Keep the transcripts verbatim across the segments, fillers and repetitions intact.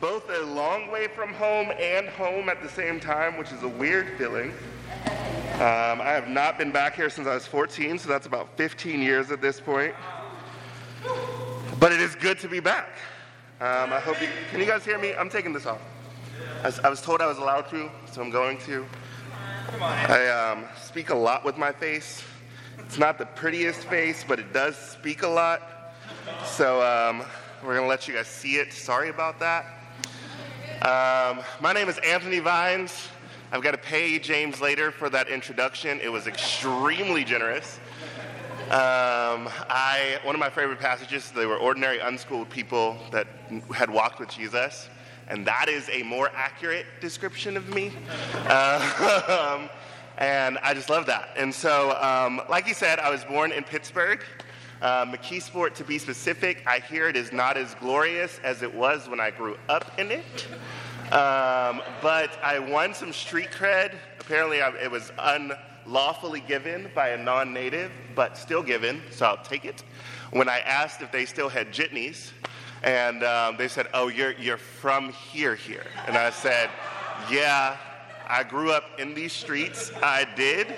both a long way from home and home at the same time, which is a weird feeling. Um, I have not been back here since I was fourteen, so that's about fifteen years at this point. But it is good to be back. Um, I hope you, can you guys hear me? I'm taking this off. I, I was told I was allowed to, so I'm going to. I um, speak a lot with my face. It's not the prettiest face, but it does speak a lot. So um, we're going to let you guys see it. Sorry about that. Um, my name is Anthony Vines. I've got to pay James later for that introduction. It was extremely generous. Um, I one of my favorite passages, they were ordinary, unschooled people that had walked with Jesus. And that is a more accurate description of me. Uh, um, and I just love that. And so, um, like you said, I was born in Pittsburgh. Uh, McKeesport, to be specific, I hear it is not as glorious as it was when I grew up in it. Um, but I won some street cred. Apparently, I, it was unlawfully given by a non-native, but still given, so I'll take it. When I asked if they still had jitneys, and um, they said, oh, you're you're from here, here. And I said, yeah, I grew up in these streets. I did.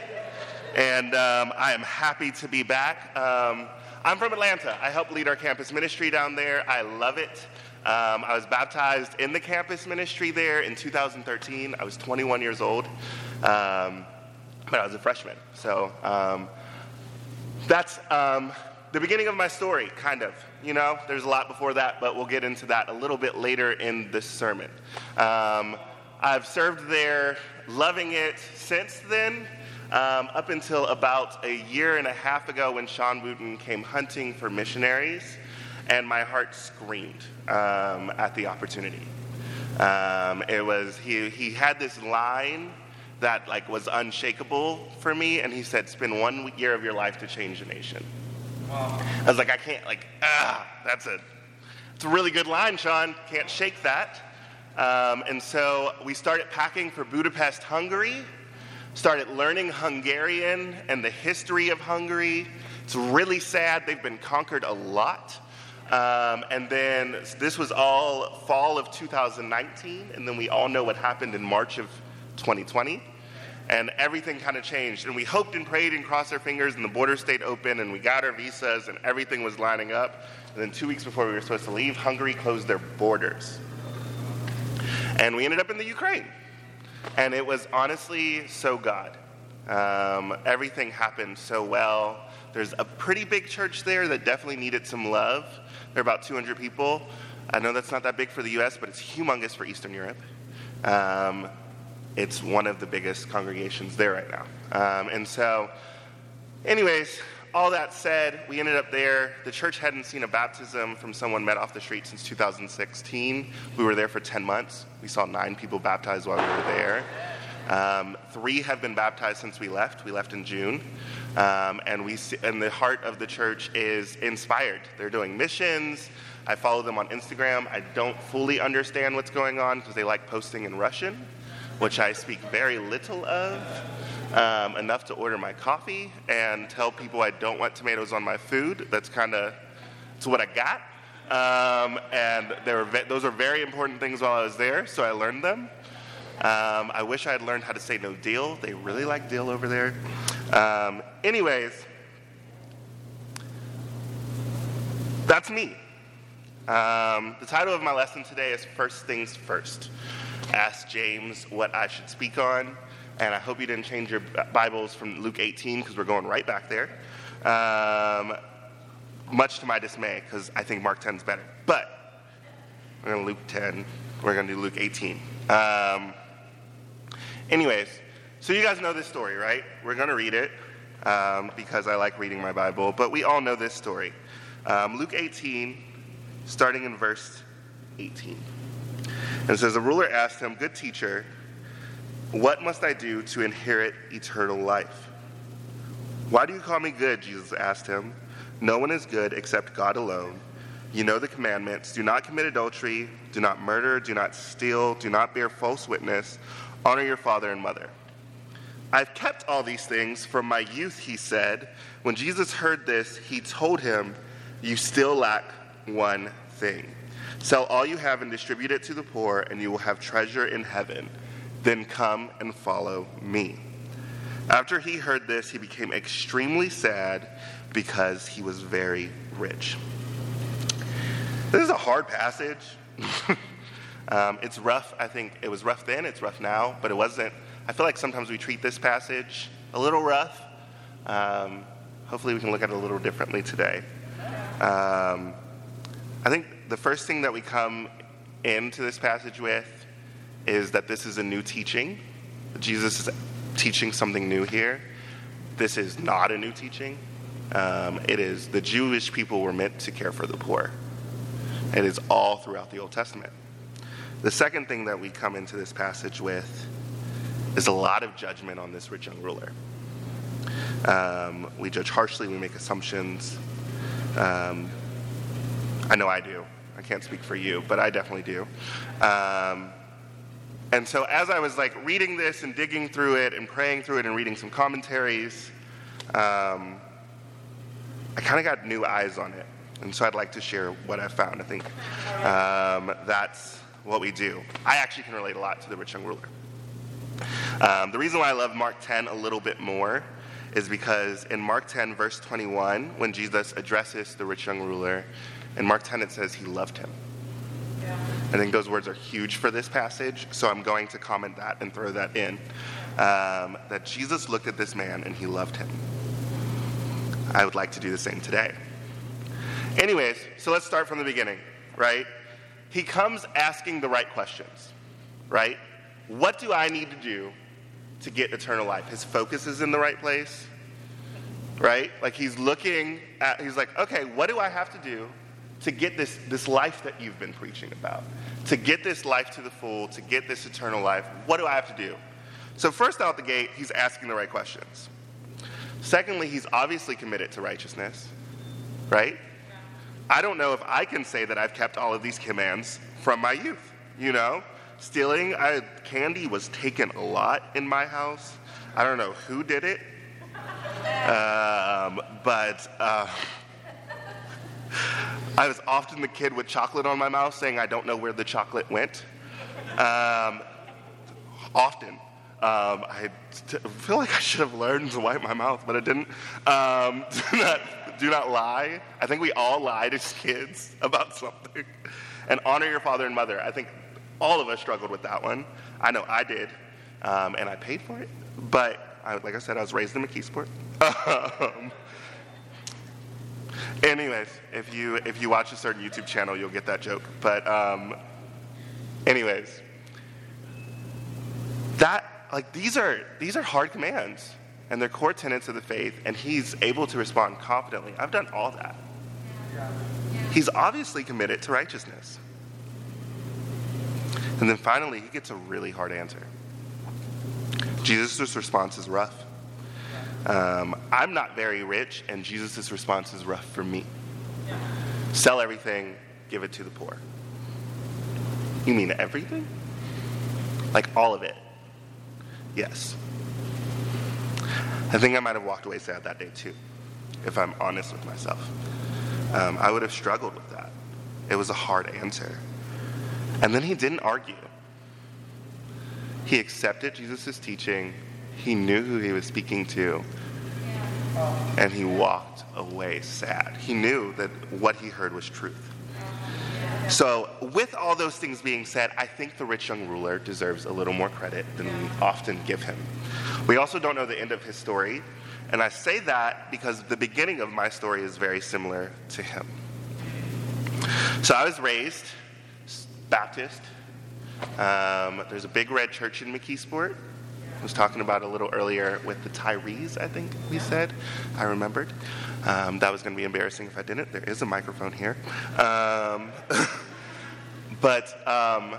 And um, I am happy to be back. Um, I'm from Atlanta. I help lead our campus ministry down there. I love it. Um, I was baptized in the campus ministry there in two thousand thirteen. I was twenty-one years old. Um, but I was a freshman. So um, that's... Um, the beginning of my story, kind of. You know, there's a lot before that, but we'll get into that a little bit later in this sermon. Um, I've served there, loving it since then, um, up until about a year and a half ago when Sean Wooten came hunting for missionaries, and my heart screamed um, at the opportunity. Um, it was, he, he had this line that like was unshakable for me, and he said, spend one year of your life to change the nation. I was like, I can't, like, ah, that's a, it's a really good line, Sean. Can't shake that. Um, and so we started packing for Budapest, Hungary, started learning Hungarian and the history of Hungary. It's really sad. They've been conquered a lot. Um, and then this was all fall of two thousand nineteen, and then we all know what happened in March of twenty twenty. And everything kind of changed. And we hoped and prayed and crossed our fingers, and the border stayed open, and we got our visas, and everything was lining up. And then two weeks before we were supposed to leave, Hungary closed their borders. And we ended up in the Ukraine. And it was honestly so God. Um, everything happened so well. There's a pretty big church there that definitely needed some love. There are about two hundred people. I know that's not that big for the U S, but it's humongous for Eastern Europe. Um, It's one of the biggest congregations there right now. Um, and so, anyways, all that said, we ended up there. The church hadn't seen a baptism from someone met off the street since two thousand sixteen. We were there for ten months. We saw nine people baptized while we were there. Um, three have been baptized since we left. We left in June. Um, and, we, and the heart of the church is inspired. They're doing missions. I follow them on Instagram. I don't fully understand what's going on because they like posting in Russian, which I speak very little of, um, enough to order my coffee and tell people I don't want tomatoes on my food. That's kind of, it's what I got. Um, and they were ve- those are very important things while I was there, so I learned them. Um, I wish I had learned how to say no deal. They really like deal over there. Um, anyways, that's me. Um, the title of my lesson today is First Things First. Asked James what I should speak on, and I hope you didn't change your Bibles from Luke eighteen, because we're going right back there, um, much to my dismay, because I think Mark ten is better, but we're going to Luke ten, we're going to do Luke eighteen. Um, anyways, so you guys know this story, right? We're going to read it, um, because I like reading my Bible, but we all know this story. Um, Luke eighteen, starting in verse eighteen. And it says, the ruler asked him, good teacher, what must I do to inherit eternal life? Why do you call me good? Jesus asked him. No one is good except God alone. You know the commandments. Do not commit adultery. Do not murder. Do not steal. Do not bear false witness. Honor your father and mother. I've kept all these things from my youth, he said. When Jesus heard this, he told him, you still lack one thing. Sell all you have and distribute it to the poor, and you will have treasure in heaven. Then come and follow me." After he heard this, he became extremely sad because he was very rich. This is a hard passage. um, it's rough. I think it was rough then. It's rough now, but it wasn't. I feel like sometimes we treat this passage a little rough. Um, hopefully we can look at it a little differently today. Um, I think the first thing that we come into this passage with is that this is a new teaching. Jesus is teaching something new here. This is not a new teaching. Um, it is the Jewish people were meant to care for the poor. It is all throughout the Old Testament. The second thing that we come into this passage with is a lot of judgment on this rich young ruler. Um, we judge harshly. We make assumptions. Um, I know I do. I can't speak for you, but I definitely do. Um, and so as I was like reading this and digging through it and praying through it and reading some commentaries, um, I kind of got new eyes on it. And so I'd like to share what I found. I think um, that's what we do. I actually can relate a lot to the rich young ruler. Um, the reason why I love Mark ten a little bit more is because in Mark ten, verse twenty-one, when Jesus addresses the rich young ruler, in Mark ten it says he loved him. Yeah. I think those words are huge for this passage, so I'm going to comment that and throw that in. Um, that Jesus looked at this man and he loved him. I would like to do the same today. Anyways, so let's start from the beginning, right? He comes asking the right questions, right? What do I need to do to get eternal life? His focus is in the right place, right? Like he's looking at, he's like, okay, what do I have to do to get this, this life that you've been preaching about? To get this life to the full, to get this eternal life, what do I have to do? So first out the gate, he's asking the right questions. Secondly, he's obviously committed to righteousness, right? I don't know if I can say that I've kept all of these commands from my youth, you know? Stealing, I, candy was taken a lot in my house. I don't know who did it, um, but uh, I was often the kid with chocolate on my mouth saying I don't know where the chocolate went. Um, often. Um, I t- feel like I should have learned to wipe my mouth, but I didn't. Um, do not, do not lie. I think we all lied as kids about something. And honor your father and mother. I think all of us struggled with that one. I know I did, um, and I paid for it. But I, like I said, I was raised in McKeesport. um, anyways, if you if you watch a certain YouTube channel, you'll get that joke. But um, anyways, that like these are these are hard commands, and they're core tenets of the faith. And he's able to respond confidently. I've done all that. Yeah. Yeah. He's obviously committed to righteousness. And then finally, he gets a really hard answer. Jesus' response is rough. Um, I'm not very rich, and Jesus' response is rough for me. Yeah. Sell everything, give it to the poor. You mean everything? Like all of it? Yes. I think I might have walked away sad that day too, if I'm honest with myself. Um, I would have struggled with that. It was a hard answer. And then he didn't argue. He accepted Jesus' teaching. He knew who he was speaking to. And he walked away sad. He knew that what he heard was truth. So with all those things being said, I think the rich young ruler deserves a little more credit than we often give him. We also don't know the end of his story. And I say that because the beginning of my story is very similar to him. So I was raised Baptist. Um, there's a big red church in McKeesport. I was talking about a little earlier with the Tyrees, I think we said. I remembered. Um, that was going to be embarrassing if I didn't. There is a microphone here. Um, but um,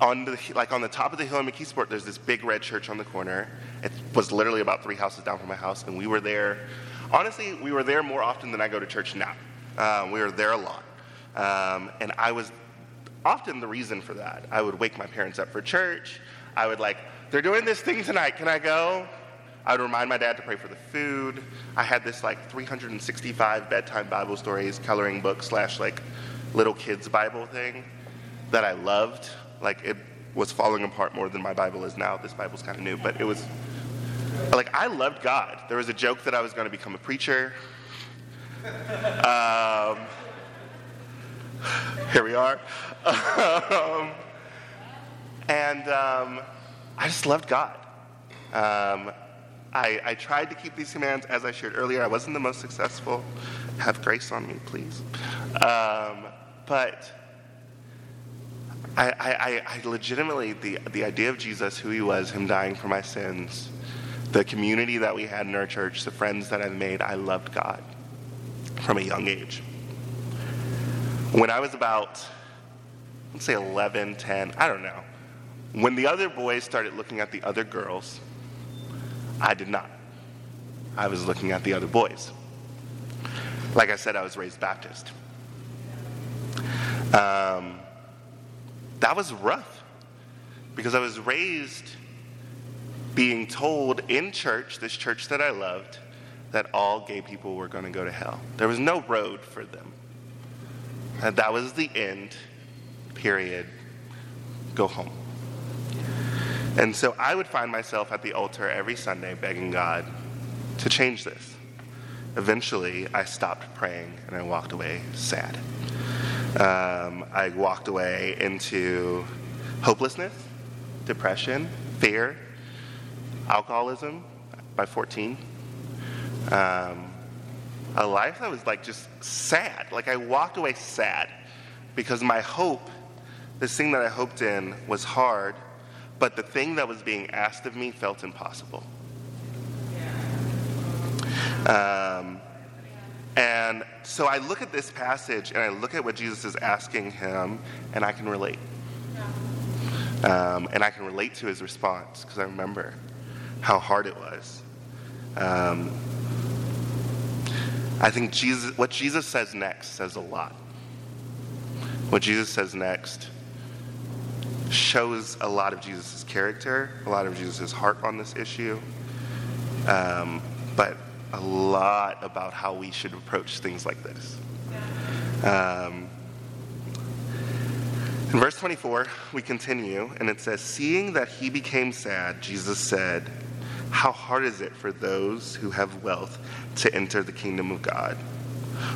on the like on the top of the hill in McKeesport, there's this big red church on the corner. It was literally about three houses down from my house, and we were there. Honestly, we were there more often than I go to church now. Uh, we were there a lot, um, and I was. Often the reason for that, I would wake my parents up for church. I would like, they're doing this thing tonight. Can I go? I would remind my dad to pray for the food. I had this like three hundred sixty-five bedtime Bible stories, coloring book slash like little kids Bible thing that I loved. Like, it was falling apart more than my Bible is now. This Bible's kind of new, but it was, like, I loved God. There was a joke that I was going to become a preacher. Um, here we are. um, and um, I just loved God. Um, I, I tried to keep these commands, as I shared earlier. I wasn't the most successful. Have grace on me, please. Um, but I, I, I legitimately, the, the idea of Jesus, who he was, him dying for my sins, the community that we had in our church, the friends that I made, I loved God from a young age. When I was about, let's say eleven, ten, I don't know, when the other boys started looking at the other girls, I did not. I was looking at the other boys. Like I said, I was raised Baptist. Um, that was rough because I was raised being told in church, this church that I loved, that all gay people were going to go to hell. There was no road for them. And that was the end, period, go home. And so I would find myself at the altar every Sunday begging God to change this. Eventually, I stopped praying and I walked away sad. Um, I walked away into hopelessness, depression, fear, alcoholism by fourteen. Um, a life that was like just sad. Like I walked away sad because my hope, this thing that I hoped in was hard, but the thing that was being asked of me felt impossible. Um, and so I look at this passage and I look at what Jesus is asking him, and I can relate. Um, and I can relate to his response because I remember how hard it was. Um, I think Jesus, what Jesus says next says a lot. What Jesus says next shows a lot of Jesus' character, a lot of Jesus' heart on this issue. Um, but a lot about how we should approach things like this. Um, in verse twenty-four, we continue, and it says, "Seeing that he became sad, Jesus said, 'How hard is it for those who have wealth to enter the kingdom of God?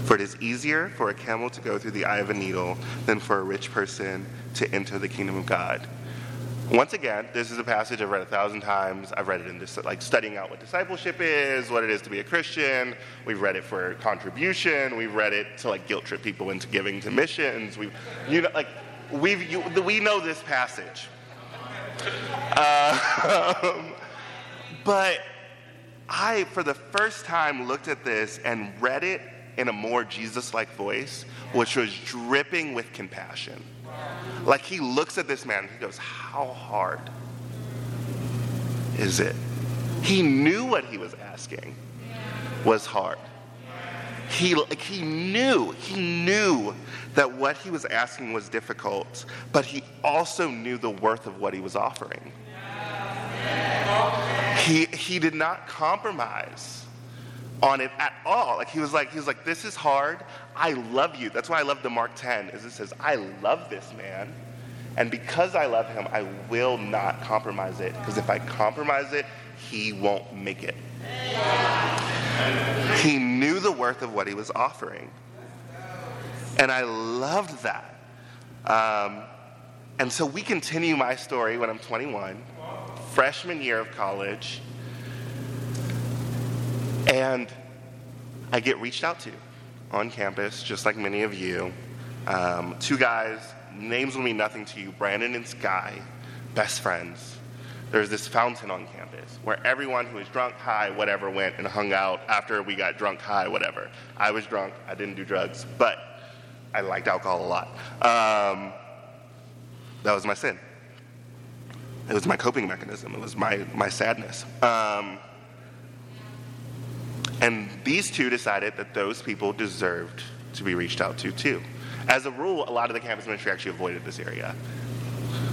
For it is easier for a camel to go through the eye of a needle than for a rich person to enter the kingdom of God.'" Once again, this is a passage I've read a thousand times. I've read it in this, like studying out what discipleship is, what it is to be a Christian. We've read it for contribution. We've read it to like guilt trip people into giving to missions. We've, you know, like we've you, we know this passage. Uh, um, but I, for the first time, looked at this and read it in a more Jesus-like voice, which was dripping with compassion. Like he looks at this man and he goes, how hard is it? He knew what he was asking was hard. He like, he knew, he knew that what he was asking was difficult, but he also knew the worth of what he was offering. He he did not compromise on it at all. Like he was like, he was like, this is hard. I love you. That's why I love the Mark ten, is it says, I love this man. And because I love him, I will not compromise it. Because if I compromise it, he won't make it. Yeah. He knew the worth of what he was offering. And I loved that. Um, and so we continue my story when I'm twenty-one, freshman year of college. And I get reached out to on campus, just like many of you. Um, two guys, names will mean nothing to you, Brandon and Sky, best friends. There's this fountain on campus where everyone who was drunk, high, whatever, went and hung out after we got drunk, high, whatever. I was drunk, I didn't do drugs, but I liked alcohol a lot. Um, that was my sin. It was my coping mechanism, it was my, my sadness. Um, And these two decided that those people deserved to be reached out to, too. As a rule, a lot of the campus ministry actually avoided this area.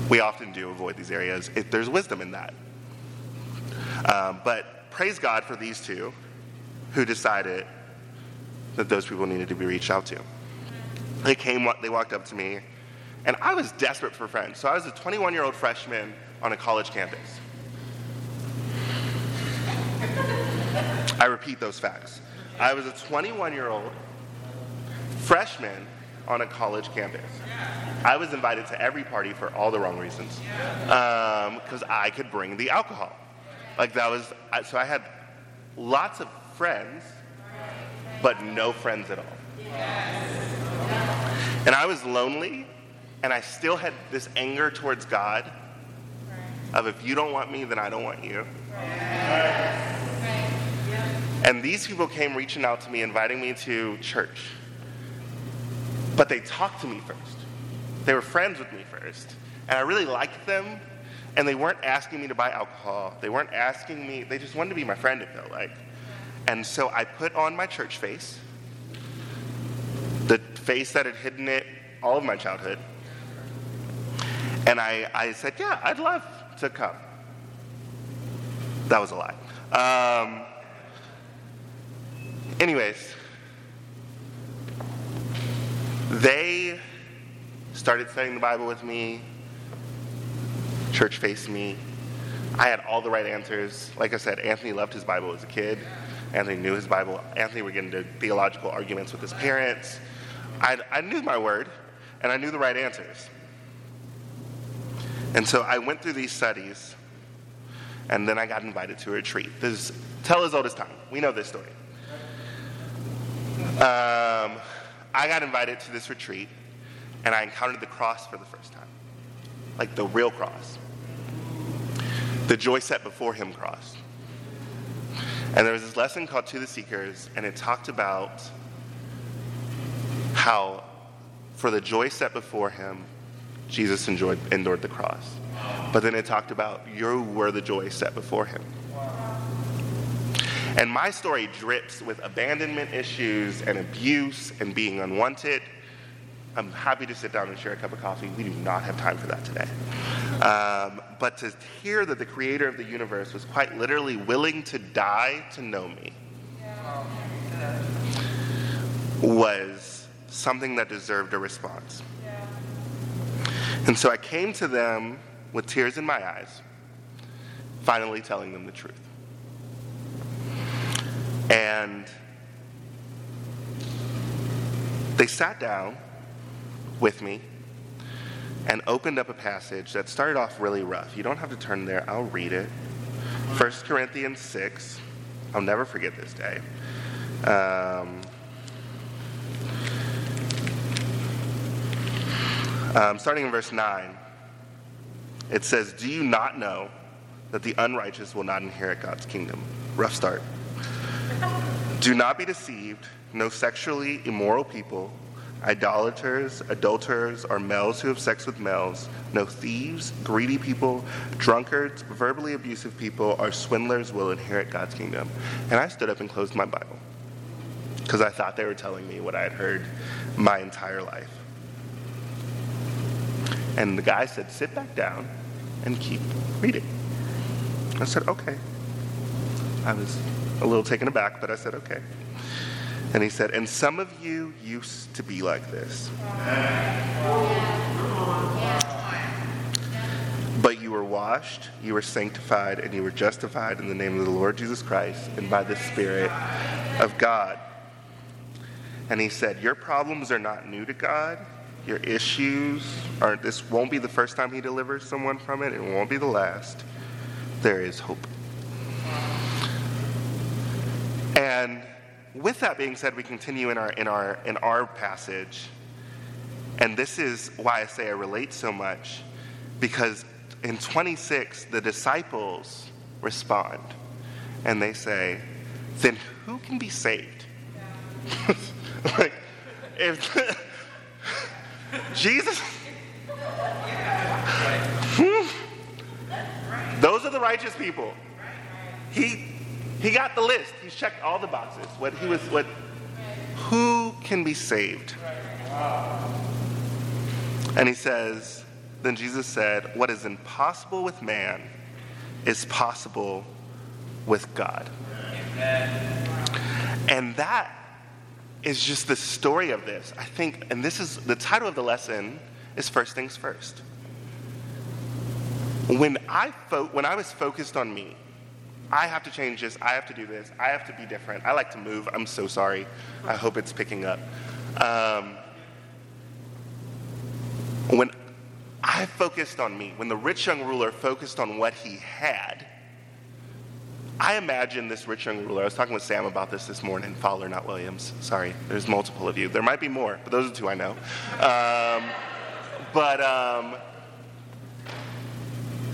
We often do avoid these areas. It, there's wisdom in that. Um, but praise God for these two who decided that those people needed to be reached out to. They came, they walked up to me, and I was desperate for friends. So I was a twenty-one-year-old freshman on a college campus. I repeat those facts. I was a twenty-one-year-old freshman on a college campus. I was invited to every party for all the wrong reasons, because um, I could bring the alcohol. Like that was, so I had lots of friends, but no friends at all. Yes. And I was lonely, and I still had this anger towards God of, if you don't want me, then I don't want you. Yes. And these people came reaching out to me, inviting me to church. But they talked to me first. They were friends with me first. And I really liked them, and they weren't asking me to buy alcohol. They weren't asking me, they just wanted to be my friend, it felt like. And so I put on my church face, the face that had hidden it all of my childhood. And I, I said, yeah, I'd love to come. That was a lie. Um, anyways, they started studying the Bible with me, church faced me. I had all the right answers. Like I said, Anthony loved his Bible as a kid. Anthony knew his Bible. Anthony would get into theological arguments with his parents. I, I knew my word, and I knew the right answers. And so I went through these studies, and then I got invited to a retreat. This is tell as old as time. We know this story. Um, I got invited to this retreat, and I encountered the cross for the first time. Like the real cross. The joy set before him cross. And there was this lesson called To the Seekers, and it talked about how for the joy set before him, Jesus enjoyed, endured the cross. But then it talked about you were the joy set before him. And my story drips with abandonment issues and abuse and being unwanted. I'm happy to sit down and share a cup of coffee. We do not have time for that today. Um, but to hear that the creator of the universe was quite literally willing to die to know me was something that deserved a response. And so I came to them with tears in my eyes, finally telling them the truth. And they sat down with me and opened up a passage that started off really rough. You don't have to turn there. I'll read it. First Corinthians six. I'll never forget this day. Um, um, starting in verse nine, it says, "Do you not know that the unrighteous will not inherit God's kingdom?" Rough start. "Do not be deceived. No sexually immoral people, idolaters, adulterers, or males who have sex with males, no thieves, greedy people, drunkards, verbally abusive people, or swindlers will inherit God's kingdom." And I stood up and closed my Bible because I thought they were telling me what I had heard my entire life. And the guy said, "Sit back down and keep reading." I said, "Okay." I was a little taken aback, but I said, "Okay." And he said, "And some of you used to be like this. But you were washed, you were sanctified, and you were justified in the name of the Lord Jesus Christ and by the Spirit of God." And he said, "Your problems are not new to God. Your issues are, this won't be the first time he delivers someone from it. It won't be the last. There is hope." And with that being said, we continue in our in our in our passage, and this is why I say I relate so much, because in twenty-six the disciples respond, and they say, "Then who can be saved?" Yeah. Like, if Jesus, yeah. Right. Right. Those are the righteous people. Right. He. He got the list. He's checked all the boxes. What he was, what, who can be saved? And he says, then Jesus said, "What is impossible with man is possible with God." And that is just the story of this. I think, and this is, the title of the lesson is First Things First. When I fo- when I was focused on me, I have to change this, I have to do this, I have to be different, I like to move, I'm so sorry, I hope it's picking up. Um, when I focused on me, when the rich young ruler focused on what he had, I imagine this rich young ruler, I was talking with Sam about this this morning, Fowler, not Williams, sorry, there's multiple of you. There might be more, but those are two I know. Um, but um,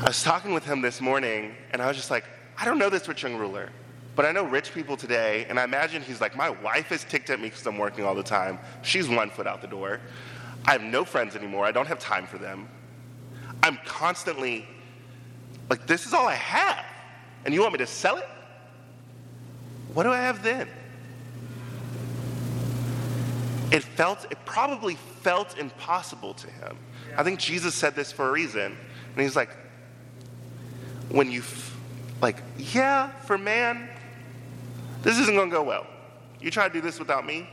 I was talking with him this morning, and I was just like, I don't know this rich young ruler, but I know rich people today, and I imagine he's like, my wife is ticked at me because I'm working all the time. She's one foot out the door. I have no friends anymore. I don't have time for them. I'm constantly, like, this is all I have. And you want me to sell it? What do I have then? It felt, it probably felt impossible to him. I think Jesus said this for a reason. And he's like, when you, f- like, yeah, for man, this isn't going to go well. You try to do this without me?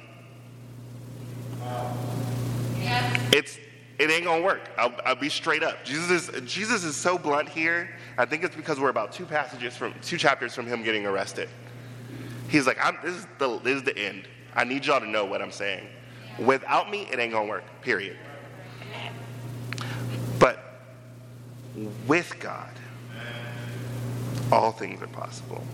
Yeah. It's, it ain't going to work. I'll, I'll be straight up. Jesus is, Jesus is so blunt here. I think it's because we're about two passages from two chapters from him getting arrested. He's like, I'm, this is the this is the end. I need y'all to know what I'm saying. Without me, it ain't gonna work. Period. But with God, all things are possible.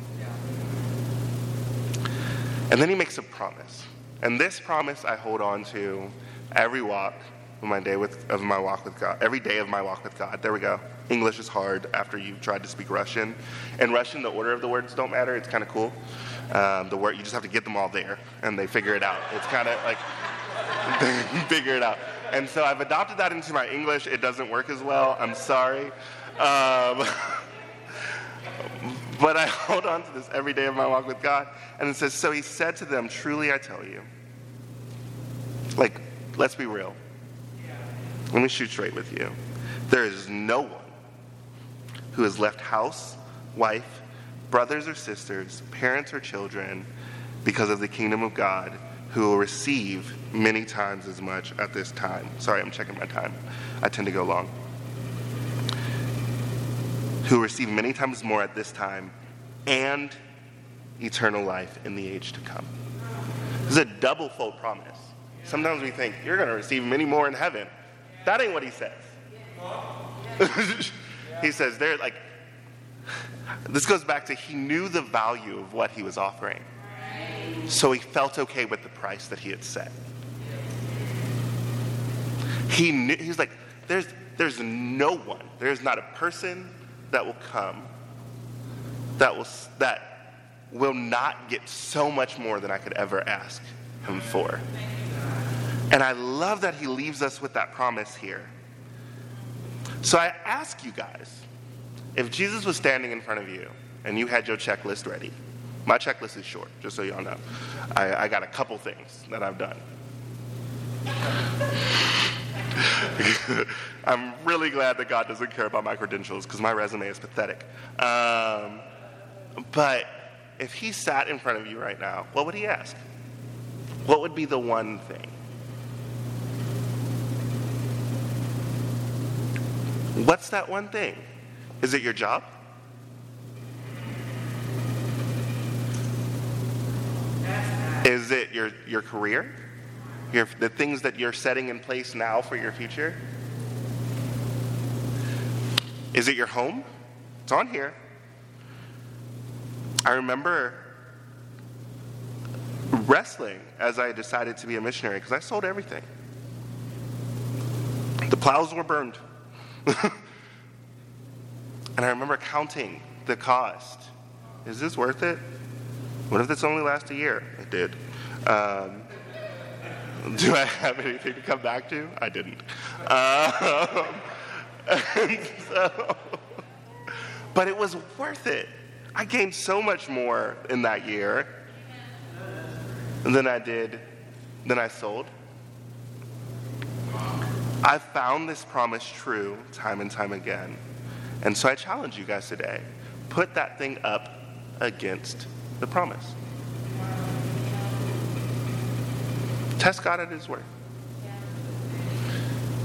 And then he makes a promise, and this promise I hold on to every walk. My day with of my walk with God, every day of my walk with God. There we go. English is hard after you've tried to speak Russian. In Russian, the order of the words don't matter. It's kind of cool. Um, the word you just have to get them all there, and they figure it out. It's kind of like they figure it out. And so I've adopted that into my English. It doesn't work as well. I'm sorry, um, but I hold on to this every day of my walk with God. And it says, so he said to them, "Truly I tell you." Like, let's be real. Let me shoot straight with you. There is no one who has left house, wife, brothers or sisters, parents or children because of the kingdom of God who will receive many times as much at this time. Sorry, I'm checking my time. I tend to go long. Who will receive many times more at this time and eternal life in the age to come. This is a double-fold promise. Sometimes we think, you're going to receive many more in heaven. That ain't what he says. He says, they're like, this goes back to he knew the value of what he was offering. So he felt okay with the price that he had set. He knew, he's like, there's, there's no one, there's not a person that will come that will, that will not get so much more than I could ever ask him for. And I love that he leaves us with that promise here. So I ask you guys, if Jesus was standing in front of you and you had your checklist ready, my checklist is short, just so y'all know. I, I got a couple things that I've done. I'm really glad that God doesn't care about my credentials because my resume is pathetic. Um, but if he sat in front of you right now, what would he ask? What would be the one thing? What's that one thing? Is it your job? Is it your, your career? Your, the things that you're setting in place now for your future? Is it your home? It's on here. I remember wrestling as I decided to be a missionary because I sold everything. The plows were burned. And I remember counting the cost. Is this worth it? What if this only lasts a year? It did. Um, do I have anything to come back to? I didn't. Um, and so, but it was worth it. I gained so much more in that year than I did, than I sold. I've found this promise true time and time again. And so I challenge you guys today, put that thing up against the promise. Test God at his word.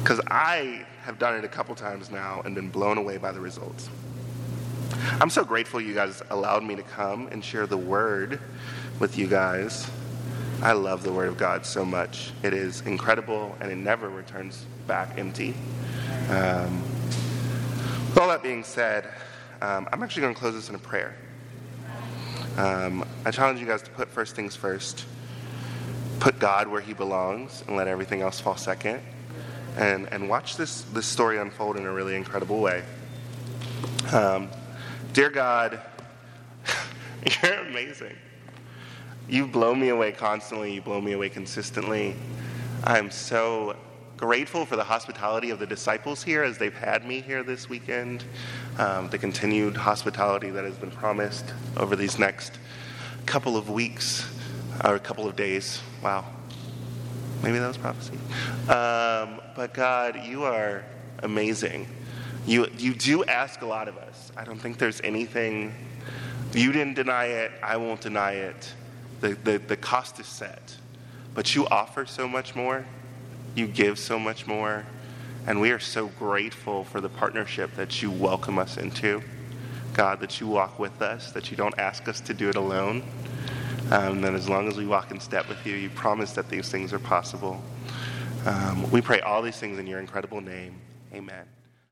Because I have done it a couple times now and been blown away by the results. I'm so grateful you guys allowed me to come and share the word with you guys. I love the word of God so much. It is incredible and it never returns back empty. Um, with all that being said, um, I'm actually going to close this in a prayer. Um, I challenge you guys to put first things first. Put God where he belongs and let everything else fall second. And and watch this, this story unfold in a really incredible way. Um, dear God, you're amazing. You blow me away constantly. You blow me away consistently. I'm so grateful for the hospitality of the disciples here as they've had me here this weekend. Um, the continued hospitality that has been promised over these next couple of weeks or a couple of days. Wow. Maybe that was prophecy. Um, but God, you are amazing. You you do ask a lot of us. I don't think there's anything. You didn't deny it. I won't deny it. The, the, the cost is set. But you offer so much more. You give so much more. And we are so grateful for the partnership that you welcome us into. God, that you walk with us, that you don't ask us to do it alone. Um, that as long as we walk in step with you, you promise that these things are possible. Um, we pray all these things in your incredible name. Amen.